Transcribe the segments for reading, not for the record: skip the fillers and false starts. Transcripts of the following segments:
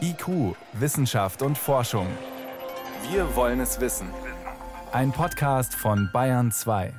IQ, Wissenschaft und Forschung. Wir wollen es wissen. Ein Podcast von Bayern 2.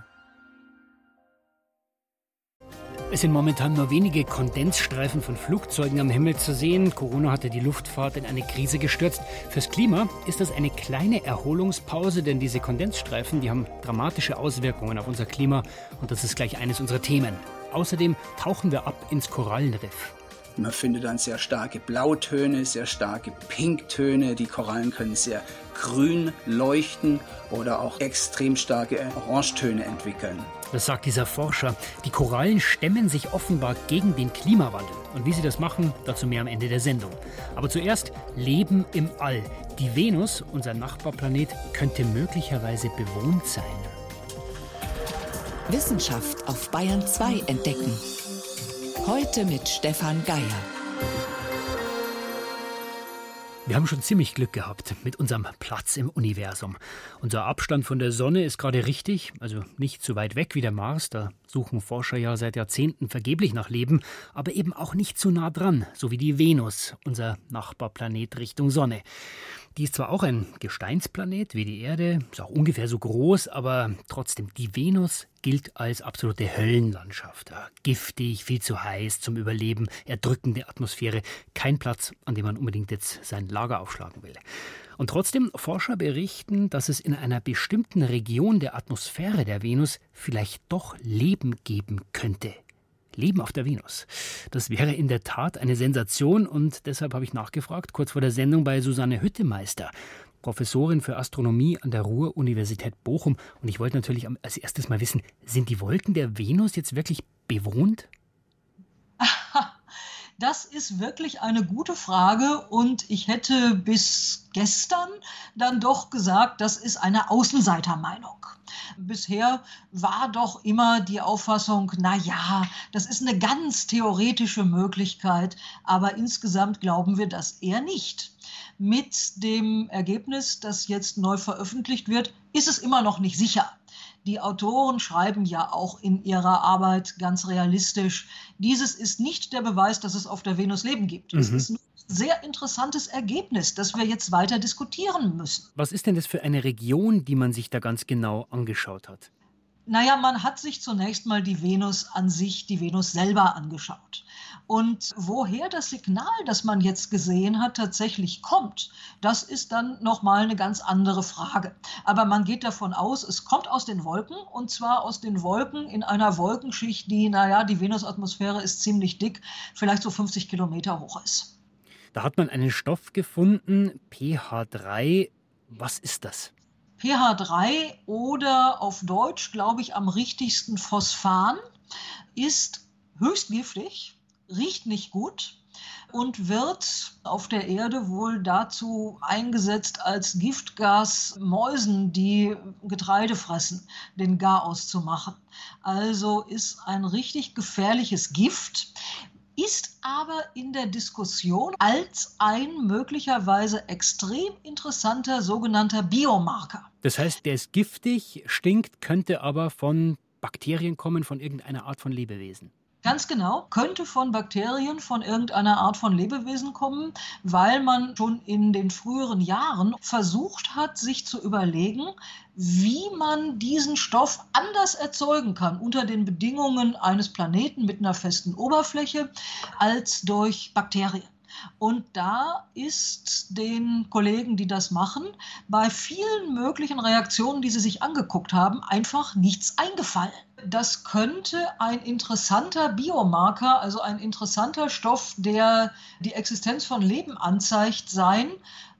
Es sind momentan nur wenige Kondensstreifen von Flugzeugen am Himmel zu sehen. Corona hatte die Luftfahrt in eine Krise gestürzt. Fürs Klima ist das eine kleine Erholungspause, denn diese Kondensstreifen, die haben dramatische Auswirkungen auf unser Klima. Und das ist gleich eines unserer Themen. Außerdem tauchen wir ab ins Korallenriff. Man findet dann sehr starke Blautöne, sehr starke Pinktöne. Die Korallen können sehr grün leuchten oder auch extrem starke Orangetöne entwickeln. Das sagt dieser Forscher. Die Korallen stemmen sich offenbar gegen den Klimawandel. Und wie sie das machen, dazu mehr am Ende der Sendung. Aber zuerst Leben im All. Die Venus, unser Nachbarplanet, könnte möglicherweise bewohnt sein. Wissenschaft auf Bayern 2 entdecken. Heute mit Stefan Geier. Wir haben schon ziemlich Glück gehabt mit unserem Platz im Universum. Unser Abstand von der Sonne ist gerade richtig, also nicht so weit weg wie der Mars. Da suchen Forscher ja seit Jahrzehnten vergeblich nach Leben, aber eben auch nicht zu nah dran, so wie die Venus, unser Nachbarplanet Richtung Sonne. Die ist zwar auch ein Gesteinsplanet wie die Erde, ist auch ungefähr so groß, aber trotzdem, die Venus gilt als absolute Höllenlandschaft. Ja, giftig, viel zu heiß zum Überleben, erdrückende Atmosphäre, kein Platz, an dem man unbedingt jetzt sein Lager aufschlagen will. Und trotzdem, Forscher berichten, dass es in einer bestimmten Region der Atmosphäre der Venus vielleicht doch Leben geben könnte. Leben auf der Venus. Das wäre in der Tat eine Sensation und deshalb habe ich nachgefragt, kurz vor der Sendung bei Susanne Hüttemeister, Professorin für Astronomie an der Ruhr-Universität Bochum. Und ich wollte natürlich als erstes mal wissen, sind die Wolken der Venus jetzt wirklich bewohnt? Das ist wirklich eine gute Frage und ich hätte bis gestern dann doch gesagt, das ist eine Außenseitermeinung. Bisher war doch immer die Auffassung, naja, das ist eine ganz theoretische Möglichkeit, aber insgesamt glauben wir das eher nicht. Mit dem Ergebnis, das jetzt neu veröffentlicht wird, ist es immer noch nicht sicher. Die Autoren schreiben ja auch in ihrer Arbeit ganz realistisch, dieses ist nicht der Beweis, dass es auf der Venus Leben gibt. Es ist nur ein sehr interessantes Ergebnis, das wir jetzt weiter diskutieren müssen. Was ist denn das für eine Region, die man sich da ganz genau angeschaut hat? Naja, man hat sich zunächst mal die Venus an sich, die Venus selber angeschaut. Und woher das Signal, das man jetzt gesehen hat, tatsächlich kommt, das ist dann nochmal eine ganz andere Frage. Aber man geht davon aus, es kommt aus den Wolken, und zwar aus den Wolken in einer Wolkenschicht, die, naja, die Venusatmosphäre ist ziemlich dick, vielleicht so 50 Kilometer hoch ist. Da hat man einen Stoff gefunden, pH3. Was ist das? pH3 oder auf Deutsch, glaube ich, am richtigsten Phosphan, ist höchst giftig, riecht nicht gut und wird auf der Erde wohl dazu eingesetzt, als Giftgas Mäusen, die Getreide fressen, den Garaus zu machen. Also ist ein richtig gefährliches Gift, ist aber in der Diskussion als ein möglicherweise extrem interessanter sogenannter Biomarker. Das heißt, der ist giftig, stinkt, könnte aber von Bakterien kommen, von irgendeiner Art von Lebewesen. Ganz genau, könnte von Bakterien, von irgendeiner Art von Lebewesen kommen, weil man schon in den früheren Jahren versucht hat, sich zu überlegen, wie man diesen Stoff anders erzeugen kann unter den Bedingungen eines Planeten mit einer festen Oberfläche als durch Bakterien. Und da ist den Kollegen, die das machen, bei vielen möglichen Reaktionen, die sie sich angeguckt haben, einfach nichts eingefallen. Das könnte ein interessanter Biomarker, also ein interessanter Stoff, der die Existenz von Leben anzeigt, sein.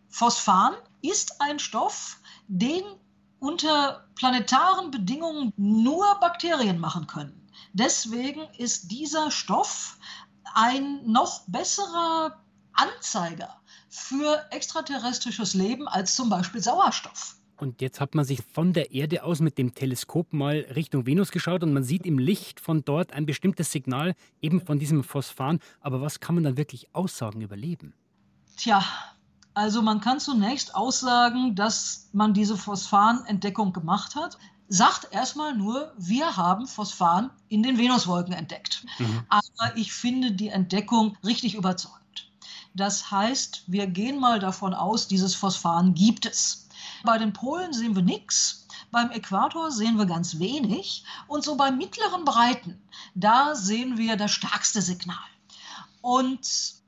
Phosphan ist ein Stoff, den unter planetaren Bedingungen nur Bakterien machen können. Deswegen ist dieser Stoff ein noch besserer Anzeiger für extraterrestrisches Leben als zum Beispiel Sauerstoff. Und jetzt hat man sich von der Erde aus mit dem Teleskop mal Richtung Venus geschaut und man sieht im Licht von dort ein bestimmtes Signal, eben von diesem Phosphan. Aber was kann man dann wirklich aussagen über Leben? Tja, also man kann zunächst aussagen, dass man diese Phosphan-Entdeckung gemacht hat. Sagt erstmal nur, wir haben Phosphan in den Venuswolken entdeckt. Aber ich finde die Entdeckung richtig überzeugend. Das heißt, wir gehen mal davon aus, dieses Phosphan gibt es. Bei den Polen sehen wir nichts, beim Äquator sehen wir ganz wenig und so bei mittleren Breiten, da sehen wir das stärkste Signal. Und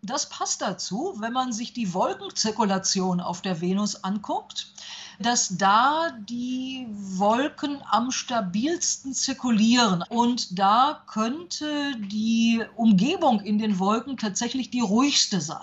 das passt dazu, wenn man sich die Wolkenzirkulation auf der Venus anguckt, dass da die Wolken am stabilsten zirkulieren. Und da könnte die Umgebung in den Wolken tatsächlich die ruhigste sein,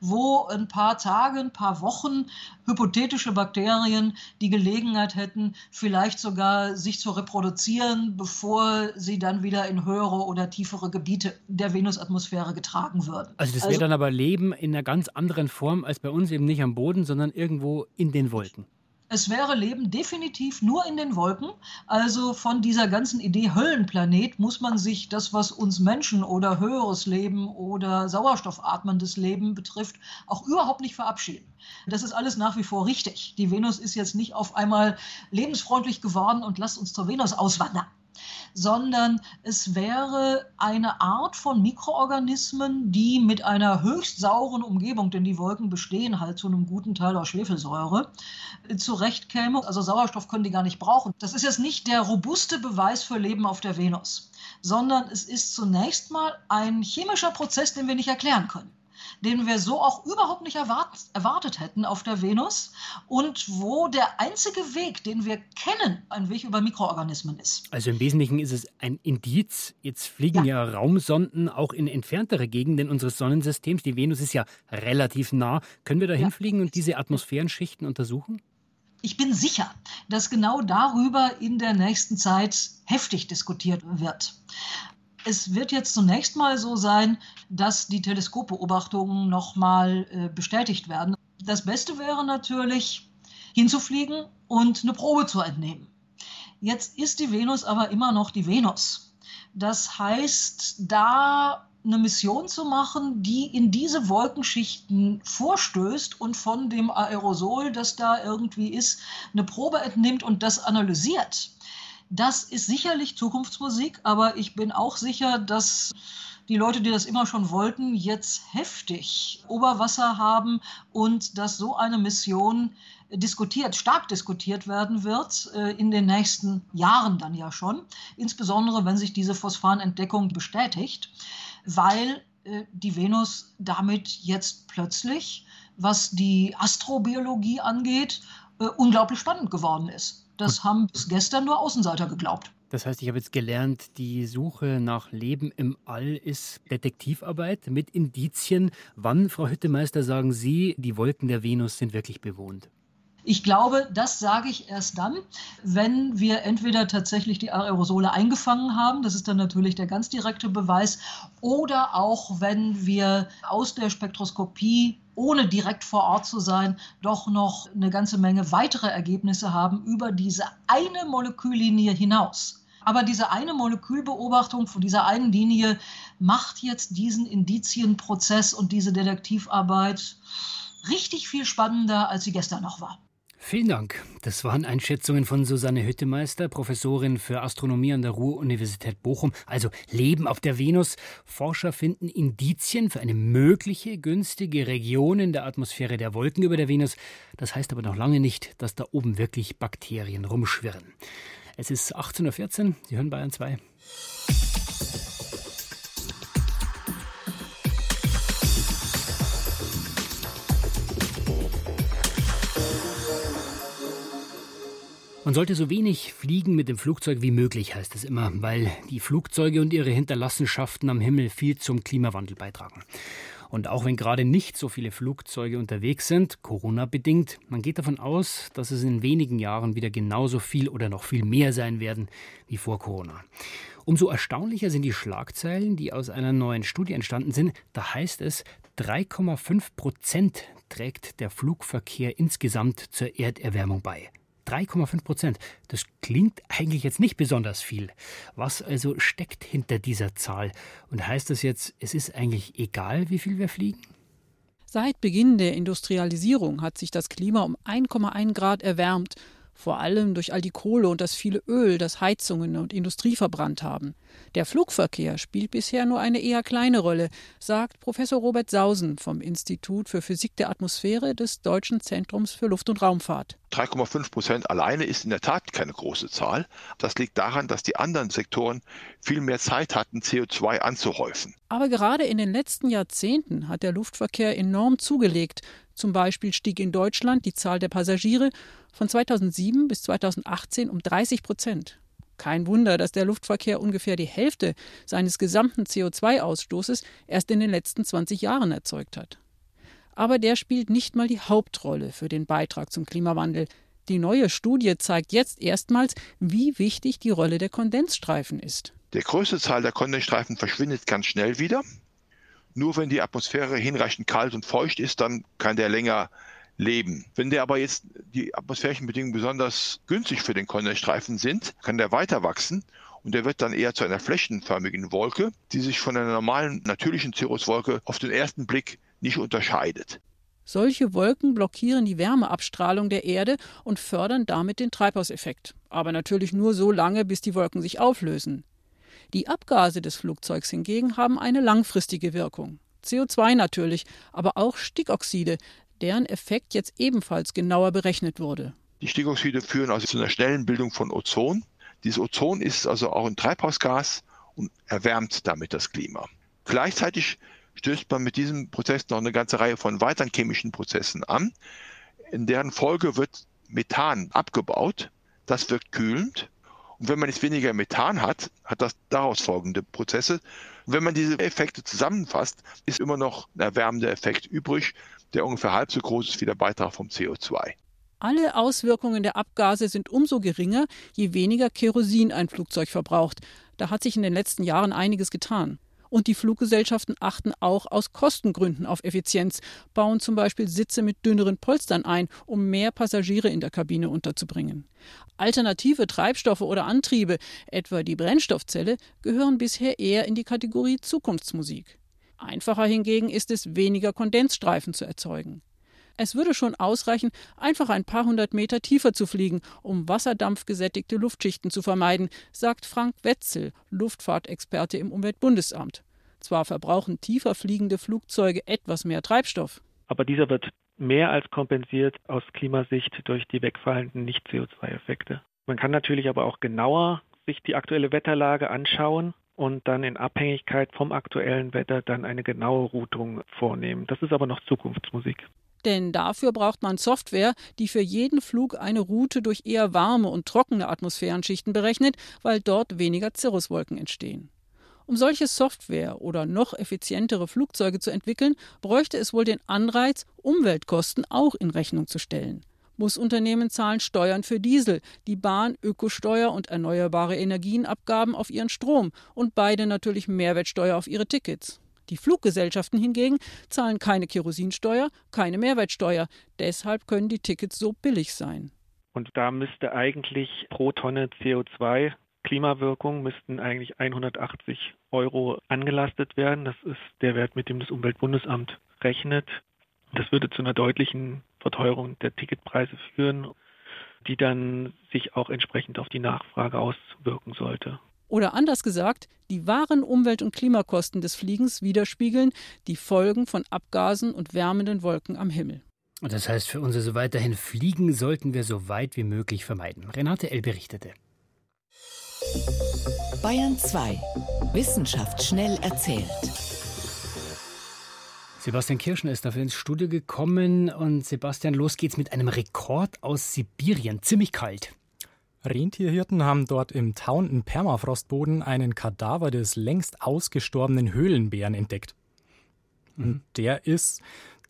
wo ein paar Tage, ein paar Wochen hypothetische Bakterien die Gelegenheit hätten, vielleicht sogar sich zu reproduzieren, bevor sie dann wieder in höhere oder tiefere Gebiete der Venusatmosphäre getragen würden. Also das wäre dann aber Leben in einer ganz anderen Form als bei uns, eben nicht am Boden, sondern irgendwo in den Wolken. Es wäre Leben definitiv nur in den Wolken. Also von dieser ganzen Idee Höllenplanet muss man sich das, was uns Menschen oder höheres Leben oder sauerstoffatmendes Leben betrifft, auch überhaupt nicht verabschieden. Das ist alles nach wie vor richtig. Die Venus ist jetzt nicht auf einmal lebensfreundlich geworden und lasst uns zur Venus auswandern, sondern es wäre eine Art von Mikroorganismen, die mit einer höchst sauren Umgebung, denn die Wolken bestehen halt zu einem guten Teil aus Schwefelsäure, zurechtkäme. Also Sauerstoff können die gar nicht brauchen. Das ist jetzt nicht der robuste Beweis für Leben auf der Venus, sondern es ist zunächst mal ein chemischer Prozess, den wir nicht erklären können, den wir so auch überhaupt nicht erwartet hätten auf der Venus und wo der einzige Weg, den wir kennen, ein Weg über Mikroorganismen ist. Also im Wesentlichen ist es ein Indiz. Jetzt fliegen ja Raumsonden auch in entferntere Gegenden unseres Sonnensystems. Die Venus ist ja relativ nah. Können wir da hinfliegen und diese Atmosphärenschichten untersuchen? Ich bin sicher, dass genau darüber in der nächsten Zeit heftig diskutiert wird. Es wird jetzt zunächst mal so sein, dass die Teleskopbeobachtungen nochmal bestätigt werden. Das Beste wäre natürlich, hinzufliegen und eine Probe zu entnehmen. Jetzt ist die Venus aber immer noch die Venus. Das heißt, da eine Mission zu machen, die in diese Wolkenschichten vorstößt und von dem Aerosol, das da irgendwie ist, eine Probe entnimmt und das analysiert, das ist sicherlich Zukunftsmusik, aber ich bin auch sicher, dass die Leute, die das immer schon wollten, jetzt heftig Oberwasser haben und dass so eine Mission stark diskutiert werden wird in den nächsten Jahren dann ja schon, insbesondere wenn sich diese Phosphanentdeckung bestätigt, weil die Venus damit jetzt plötzlich, was die Astrobiologie angeht, unglaublich spannend geworden ist. Das haben bis gestern nur Außenseiter geglaubt. Das heißt, ich habe jetzt gelernt, die Suche nach Leben im All ist Detektivarbeit mit Indizien. Wann, Frau Hüttemeister, sagen Sie, die Wolken der Venus sind wirklich bewohnt? Ich glaube, das sage ich erst dann, wenn wir entweder tatsächlich die Aerosole eingefangen haben, das ist dann natürlich der ganz direkte Beweis, oder auch wenn wir aus der Spektroskopie, ohne direkt vor Ort zu sein, doch noch eine ganze Menge weitere Ergebnisse haben über diese eine Moleküllinie hinaus. Aber diese eine Molekülbeobachtung von dieser einen Linie macht jetzt diesen Indizienprozess und diese Detektivarbeit richtig viel spannender, als sie gestern noch war. Vielen Dank. Das waren Einschätzungen von Susanne Hüttemeister, Professorin für Astronomie an der Ruhr-Universität Bochum. Also Leben auf der Venus. Forscher finden Indizien für eine mögliche günstige Region in der Atmosphäre der Wolken über der Venus. Das heißt aber noch lange nicht, dass da oben wirklich Bakterien rumschwirren. Es ist 18.14 Uhr. Sie hören Bayern 2. Man sollte so wenig fliegen mit dem Flugzeug wie möglich, heißt es immer, weil die Flugzeuge und ihre Hinterlassenschaften am Himmel viel zum Klimawandel beitragen. Und auch wenn gerade nicht so viele Flugzeuge unterwegs sind, Corona-bedingt, man geht davon aus, dass es in wenigen Jahren wieder genauso viel oder noch viel mehr sein werden wie vor Corona. Umso erstaunlicher sind die Schlagzeilen, die aus einer neuen Studie entstanden sind. Da heißt es, 3,5% trägt der Flugverkehr insgesamt zur Erderwärmung bei. 3,5%. Das klingt eigentlich jetzt nicht besonders viel. Was also steckt hinter dieser Zahl? Und heißt das jetzt, es ist eigentlich egal, wie viel wir fliegen? Seit Beginn der Industrialisierung hat sich das Klima um 1,1 Grad erwärmt. vor allem durch all die Kohle und das viele Öl, das Heizungen und Industrie verbrannt haben. Der Flugverkehr spielt bisher nur eine eher kleine Rolle, sagt Professor Robert Sausen vom Institut für Physik der Atmosphäre des Deutschen Zentrums für Luft- und Raumfahrt. 3,5% alleine ist in der Tat keine große Zahl. Das liegt daran, dass die anderen Sektoren viel mehr Zeit hatten, CO2 anzuhäufen. Aber gerade in den letzten Jahrzehnten hat der Luftverkehr enorm zugelegt. Zum Beispiel stieg in Deutschland die Zahl der Passagiere von 2007 bis 2018 um 30%. Kein Wunder, dass der Luftverkehr ungefähr die Hälfte seines gesamten CO2-Ausstoßes erst in den letzten 20 Jahren erzeugt hat. Aber der spielt nicht mal die Hauptrolle für den Beitrag zum Klimawandel. Die neue Studie zeigt jetzt erstmals, wie wichtig die Rolle der Kondensstreifen ist. Der größte Teil der Kondensstreifen verschwindet ganz schnell wieder. Nur wenn die Atmosphäre hinreichend kalt und feucht ist, dann kann der länger leben. Wenn der aber jetzt die atmosphärischen Bedingungen besonders günstig für den Kondensstreifen sind, kann der weiter wachsen und der wird dann eher zu einer flächenförmigen Wolke, die sich von einer normalen, natürlichen Cirruswolke auf den ersten Blick nicht unterscheidet. Solche Wolken blockieren die Wärmeabstrahlung der Erde und fördern damit den Treibhauseffekt. Aber natürlich nur so lange, bis die Wolken sich auflösen. Die Abgase des Flugzeugs hingegen haben eine langfristige Wirkung. CO2 natürlich, aber auch Stickoxide, deren Effekt jetzt ebenfalls genauer berechnet wurde. Die Stickoxide führen also zu einer schnellen Bildung von Ozon. Dieses Ozon ist also auch ein Treibhausgas und erwärmt damit das Klima. Gleichzeitig stößt man mit diesem Prozess noch eine ganze Reihe von weiteren chemischen Prozessen an. In deren Folge wird Methan abgebaut. Das wirkt kühlend. Und wenn man jetzt weniger Methan hat, hat das daraus folgende Prozesse. Und wenn man diese Effekte zusammenfasst, ist immer noch ein erwärmender Effekt übrig, der ungefähr halb so groß ist wie der Beitrag vom CO2. Alle Auswirkungen der Abgase sind umso geringer, je weniger Kerosin ein Flugzeug verbraucht. Da hat sich in den letzten Jahren einiges getan. Und die Fluggesellschaften achten auch aus Kostengründen auf Effizienz, bauen zum Beispiel Sitze mit dünneren Polstern ein, um mehr Passagiere in der Kabine unterzubringen. Alternative Treibstoffe oder Antriebe, etwa die Brennstoffzelle, gehören bisher eher in die Kategorie Zukunftsmusik. Einfacher hingegen ist es, weniger Kondensstreifen zu erzeugen. Es würde schon ausreichen, einfach ein paar hundert Meter tiefer zu fliegen, um wasserdampfgesättigte Luftschichten zu vermeiden, sagt Frank Wetzel, Luftfahrtexperte im Umweltbundesamt. Zwar verbrauchen tiefer fliegende Flugzeuge etwas mehr Treibstoff. Aber dieser wird mehr als kompensiert aus Klimasicht durch die wegfallenden Nicht-CO2-Effekte. Man kann natürlich aber auch genauer sich die aktuelle Wetterlage anschauen und dann in Abhängigkeit vom aktuellen Wetter dann eine genaue Routung vornehmen. Das ist aber noch Zukunftsmusik. Denn dafür braucht man Software, die für jeden Flug eine Route durch eher warme und trockene Atmosphärenschichten berechnet, weil dort weniger Cirruswolken entstehen. Um solche Software oder noch effizientere Flugzeuge zu entwickeln, bräuchte es wohl den Anreiz, Umweltkosten auch in Rechnung zu stellen. Busunternehmen zahlen Steuern für Diesel, die Bahn Ökosteuer und erneuerbare Energienabgaben auf ihren Strom und beide natürlich Mehrwertsteuer auf ihre Tickets. Die Fluggesellschaften hingegen zahlen keine Kerosinsteuer, keine Mehrwertsteuer. Deshalb können die Tickets so billig sein. Und da müsste eigentlich pro Tonne CO2 Klimawirkung müssten eigentlich 180 € angelastet werden. Das ist der Wert, mit dem das Umweltbundesamt rechnet. Das würde zu einer deutlichen Verteuerung der Ticketpreise führen, die dann sich auch entsprechend auf die Nachfrage auswirken sollte. Oder anders gesagt, die wahren Umwelt- und Klimakosten des Fliegens widerspiegeln die Folgen von Abgasen und wärmenden Wolken am Himmel. Und das heißt, für unser so weiterhin Fliegen sollten wir so weit wie möglich vermeiden. Renate L. berichtete. Bayern 2. Wissenschaft schnell erzählt. Sebastian Kirschen ist dafür ins Studio gekommen. Und Sebastian, los geht's mit einem Rekord aus Sibirien. Ziemlich kalt. Rentierhirten haben dort im taunenden Permafrostboden einen Kadaver des längst ausgestorbenen Höhlenbären entdeckt. Und der ist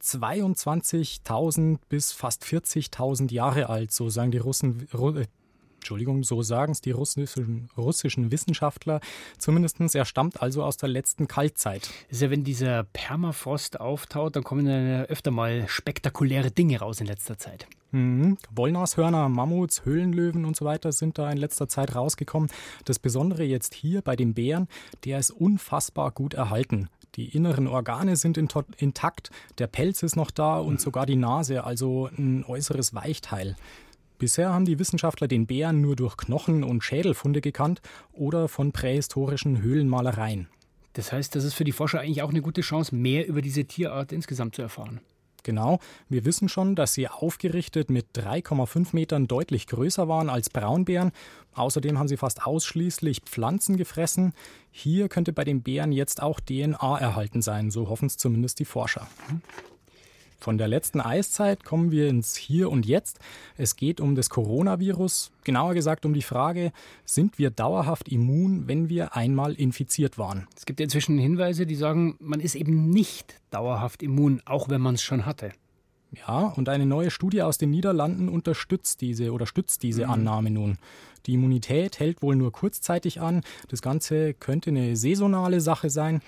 22.000 bis fast 40.000 Jahre alt, so sagen die russischen Wissenschaftler. Zumindest er stammt also aus der letzten Kaltzeit. Das ist ja, wenn dieser Permafrost auftaut, dann kommen ja öfter mal spektakuläre Dinge raus in letzter Zeit. Wollnashörner, Mammuts, Höhlenlöwen und so weiter sind da in letzter Zeit rausgekommen. Das Besondere jetzt hier bei dem Bären, der ist unfassbar gut erhalten. Die inneren Organe sind intakt, der Pelz ist noch da und sogar die Nase, also ein äußeres Weichteil. Bisher haben die Wissenschaftler den Bären nur durch Knochen- und Schädelfunde gekannt oder von prähistorischen Höhlenmalereien. Das heißt, das ist für die Forscher eigentlich auch eine gute Chance, mehr über diese Tierart insgesamt zu erfahren. Genau, wir wissen schon, dass sie aufgerichtet mit 3,5 Metern deutlich größer waren als Braunbären. Außerdem haben sie fast ausschließlich Pflanzen gefressen. Hier könnte bei den Bären jetzt auch DNA erhalten sein, so hoffen es zumindest die Forscher. Von der letzten Eiszeit kommen wir ins Hier und Jetzt. Es geht um das Coronavirus, genauer gesagt um die Frage, sind wir dauerhaft immun, wenn wir einmal infiziert waren? Es gibt inzwischen Hinweise, die sagen, man ist eben nicht dauerhaft immun, auch wenn man es schon hatte. Ja, und eine neue Studie aus den Niederlanden stützt diese Annahme nun. Die Immunität hält wohl nur kurzzeitig an. Das Ganze könnte eine saisonale Sache sein.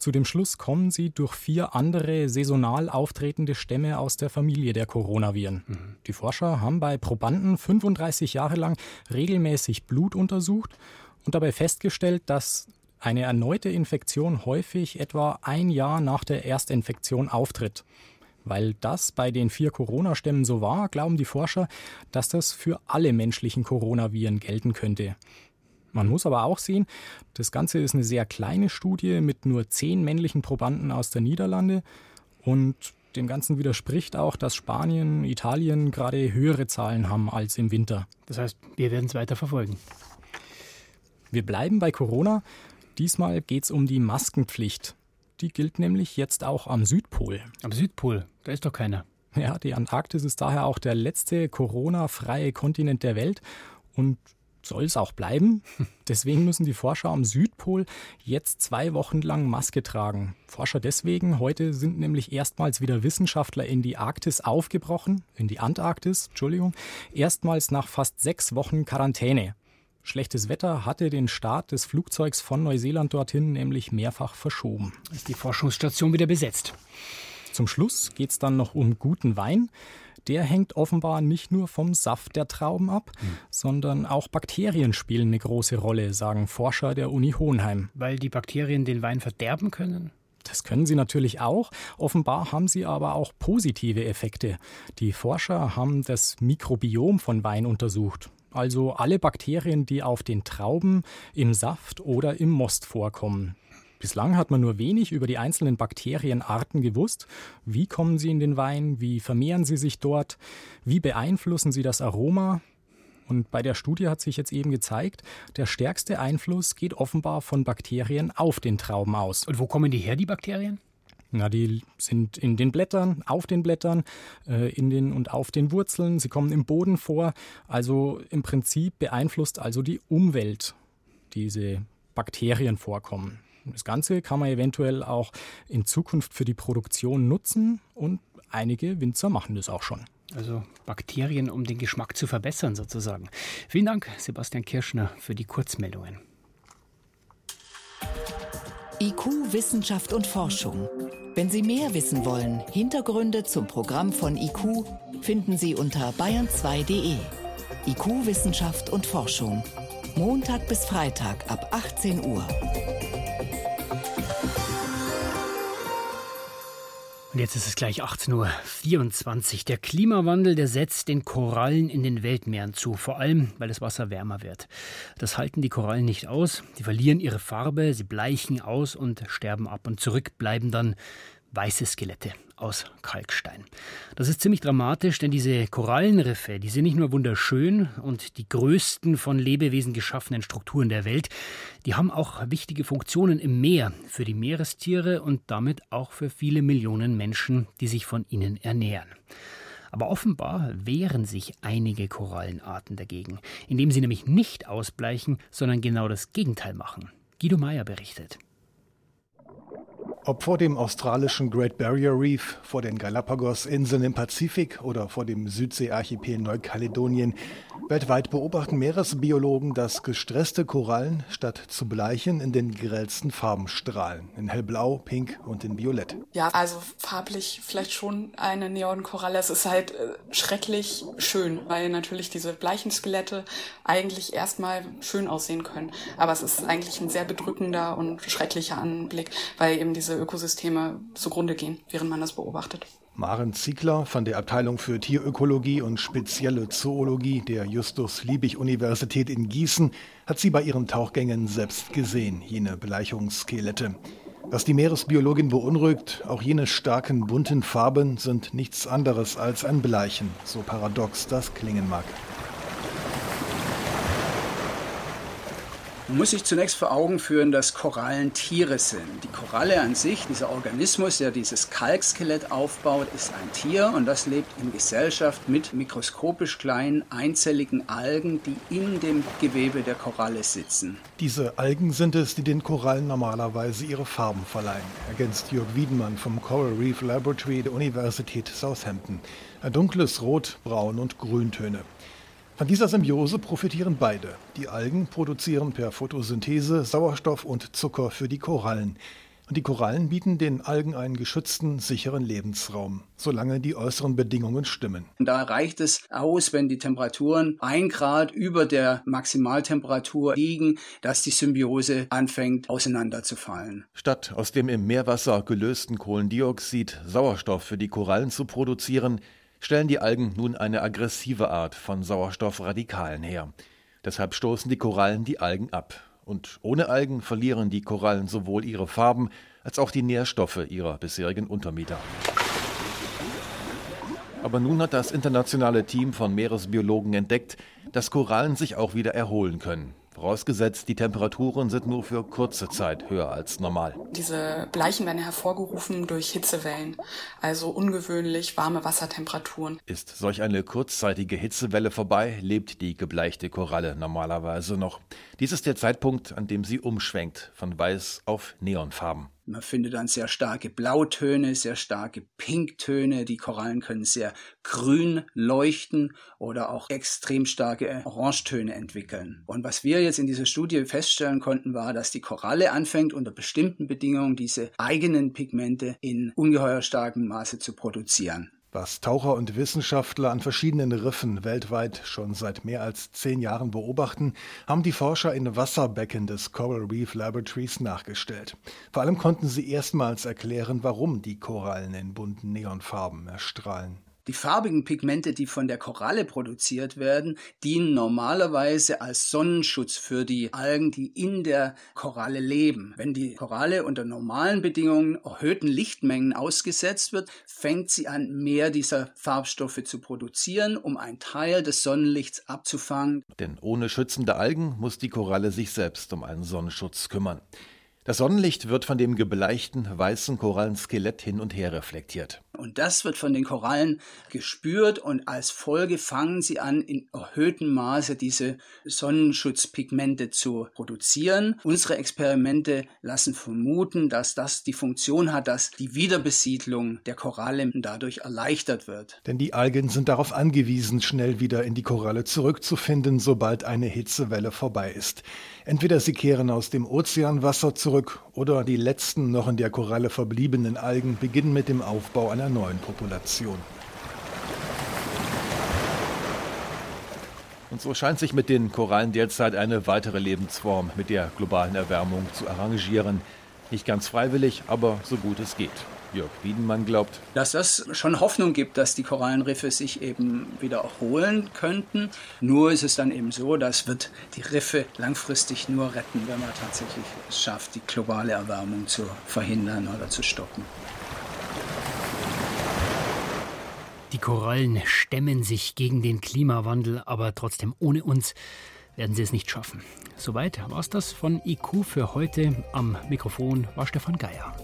Zu dem Schluss kommen sie durch 4 andere saisonal auftretende Stämme aus der Familie der Coronaviren. Die Forscher haben bei Probanden 35 Jahre lang regelmäßig Blut untersucht und dabei festgestellt, dass eine erneute Infektion häufig etwa 1 Jahr nach der Erstinfektion auftritt. Weil das bei den 4 Corona-Stämmen so war, glauben die Forscher, dass das für alle menschlichen Coronaviren gelten könnte. Man muss aber auch sehen, das Ganze ist eine sehr kleine Studie mit nur 10 männlichen Probanden aus der Niederlande. Und dem Ganzen widerspricht auch, dass Spanien, Italien gerade höhere Zahlen haben als im Winter. Das heißt, wir werden es weiter verfolgen. Wir bleiben bei Corona. Diesmal geht es um die Maskenpflicht. Die gilt nämlich jetzt auch am Südpol. Am Südpol? Da ist doch keiner. Ja, die Antarktis ist daher auch der letzte Corona-freie Kontinent der Welt und soll es auch bleiben. Deswegen müssen die Forscher am Südpol jetzt 2 Wochen lang Maske tragen. Forscher deswegen, heute sind nämlich erstmals wieder Wissenschaftler in die Arktis aufgebrochen, in die Antarktis, erstmals nach fast 6 Wochen Quarantäne. Schlechtes Wetter hatte den Start des Flugzeugs von Neuseeland dorthin nämlich mehrfach verschoben. Ist die Forschungsstation wieder besetzt. Zum Schluss geht es dann noch um guten Wein. Der hängt offenbar nicht nur vom Saft der Trauben ab, sondern auch Bakterien spielen eine große Rolle, sagen Forscher der Uni Hohenheim. Weil die Bakterien den Wein verderben können? Das können sie natürlich auch. Offenbar haben sie aber auch positive Effekte. Die Forscher haben das Mikrobiom von Wein untersucht. Also alle Bakterien, die auf den Trauben, im Saft oder im Most vorkommen. Bislang hat man nur wenig über die einzelnen Bakterienarten gewusst. Wie kommen sie in den Wein? Wie vermehren sie sich dort? Wie beeinflussen sie das Aroma? Und bei der Studie hat sich jetzt eben gezeigt, der stärkste Einfluss geht offenbar von Bakterien auf den Trauben aus. Und wo kommen die her, die Bakterien? Na, die sind in den Blättern, auf den Blättern, in den und auf den Wurzeln. Sie kommen im Boden vor. Also im Prinzip beeinflusst also die Umwelt diese Bakterien vorkommen. Das Ganze kann man eventuell auch in Zukunft für die Produktion nutzen und einige Winzer machen das auch schon. Also Bakterien, um den Geschmack zu verbessern sozusagen. Vielen Dank, Sebastian Kirschner, für die Kurzmeldungen. IQ, Wissenschaft und Forschung. Wenn Sie mehr wissen wollen, Hintergründe zum Programm von IQ finden Sie unter bayern2.de. IQ, Wissenschaft und Forschung. Montag bis Freitag ab 18 Uhr. Und jetzt ist es gleich 18:24 Uhr. Der Klimawandel, der setzt den Korallen in den Weltmeeren zu, vor allem, weil das Wasser wärmer wird. Das halten die Korallen nicht aus, die verlieren ihre Farbe, sie bleichen aus und sterben ab. Und zurück bleiben dann weiße Skelette aus Kalkstein. Das ist ziemlich dramatisch, denn diese Korallenriffe, die sind nicht nur wunderschön und die größten von Lebewesen geschaffenen Strukturen der Welt, die haben auch wichtige Funktionen im Meer für die Meerestiere und damit auch für viele Millionen Menschen, die sich von ihnen ernähren. Aber offenbar wehren sich einige Korallenarten dagegen, indem sie nämlich nicht ausbleichen, sondern genau das Gegenteil machen. Guido Meyer berichtet. Ob vor dem australischen Great Barrier Reef, vor den Galapagos-Inseln im Pazifik oder vor dem Südsee-Archipel Neukaledonien, weltweit beobachten Meeresbiologen, dass gestresste Korallen statt zu bleichen in den grellsten Farben strahlen. In hellblau, pink und in violett. Ja, also farblich vielleicht schon eine Neonkoralle. Es ist halt schrecklich schön, weil natürlich diese bleichen Skelette eigentlich erstmal schön aussehen können. Aber es ist eigentlich ein sehr bedrückender und schrecklicher Anblick, weil eben diese Ökosysteme zugrunde gehen, während man das beobachtet. Maren Ziegler von der Abteilung für Tierökologie und spezielle Zoologie der Justus-Liebig-Universität in Gießen hat sie bei ihren Tauchgängen selbst gesehen, jene Bleichungsskelette. Was die Meeresbiologin beunruhigt, auch jene starken bunten Farben sind nichts anderes als ein Bleichen, so paradox das klingen mag. Man muss sich zunächst vor Augen führen, dass Korallen Tiere sind. Die Koralle an sich, dieser Organismus, der dieses Kalkskelett aufbaut, ist ein Tier und das lebt in Gesellschaft mit mikroskopisch kleinen einzelligen Algen, die in dem Gewebe der Koralle sitzen. Diese Algen sind es, die den Korallen normalerweise ihre Farben verleihen, ergänzt Jörg Wiedemann vom Coral Reef Laboratory der Universität Southampton. Ein dunkles Rot, Braun und Grüntöne. Von dieser Symbiose profitieren beide. Die Algen produzieren per Photosynthese Sauerstoff und Zucker für die Korallen. Und die Korallen bieten den Algen einen geschützten, sicheren Lebensraum, solange die äußeren Bedingungen stimmen. Da reicht es aus, wenn die Temperaturen 1 Grad über der Maximaltemperatur liegen, dass die Symbiose anfängt, auseinanderzufallen. Statt aus dem im Meerwasser gelösten Kohlendioxid Sauerstoff für die Korallen zu produzieren, stellen die Algen nun eine aggressive Art von Sauerstoffradikalen her. Deshalb stoßen die Korallen die Algen ab. Und ohne Algen verlieren die Korallen sowohl ihre Farben als auch die Nährstoffe ihrer bisherigen Untermieter. Aber nun hat das internationale Team von Meeresbiologen entdeckt, dass Korallen sich auch wieder erholen können. Vorausgesetzt, die Temperaturen sind nur für kurze Zeit höher als normal. Diese Bleichen werden hervorgerufen durch Hitzewellen, also ungewöhnlich warme Wassertemperaturen. Ist solch eine kurzzeitige Hitzewelle vorbei, lebt die gebleichte Koralle normalerweise noch. Dies ist der Zeitpunkt, an dem sie umschwenkt, von weiß auf Neonfarben. Man findet dann sehr starke Blautöne, sehr starke Pinktöne. Die Korallen können sehr grün leuchten oder auch extrem starke Orangetöne entwickeln. Und was wir jetzt in dieser Studie feststellen konnten, war, dass die Koralle anfängt, unter bestimmten Bedingungen diese eigenen Pigmente in ungeheuer starkem Maße zu produzieren. Was Taucher und Wissenschaftler an verschiedenen Riffen weltweit schon seit mehr als 10 Jahren beobachten, haben die Forscher in Wasserbecken des Coral Reef Laboratories nachgestellt. Vor allem konnten sie erstmals erklären, warum die Korallen in bunten Neonfarben erstrahlen. Die farbigen Pigmente, die von der Koralle produziert werden, dienen normalerweise als Sonnenschutz für die Algen, die in der Koralle leben. Wenn die Koralle unter normalen Bedingungen erhöhten Lichtmengen ausgesetzt wird, fängt sie an, mehr dieser Farbstoffe zu produzieren, um einen Teil des Sonnenlichts abzufangen. Denn ohne schützende Algen muss die Koralle sich selbst um einen Sonnenschutz kümmern. Das Sonnenlicht wird von dem gebleichten, weißen Korallenskelett hin und her reflektiert. Und das wird von den Korallen gespürt und als Folge fangen sie an, in erhöhtem Maße diese Sonnenschutzpigmente zu produzieren. Unsere Experimente lassen vermuten, dass das die Funktion hat, dass die Wiederbesiedlung der Koralle dadurch erleichtert wird. Denn die Algen sind darauf angewiesen, schnell wieder in die Koralle zurückzufinden, sobald eine Hitzewelle vorbei ist. Entweder sie kehren aus dem Ozeanwasser zurück, oder die letzten noch in der Koralle verbliebenen Algen beginnen mit dem Aufbau einer neuen Population. Und so scheint sich mit den Korallen derzeit eine weitere Lebensform mit der globalen Erwärmung zu arrangieren. Nicht ganz freiwillig, aber so gut es geht. Jörg Wiedemann glaubt, dass das schon Hoffnung gibt, dass die Korallenriffe sich eben wieder erholen könnten. Nur ist es dann eben so, das wird die Riffe langfristig nur retten, wenn man tatsächlich es schafft, die globale Erwärmung zu verhindern oder zu stoppen. Die Korallen stemmen sich gegen den Klimawandel, aber trotzdem ohne uns werden sie es nicht schaffen. Soweit war es das von IQ für heute. Am Mikrofon war Stefan Geier.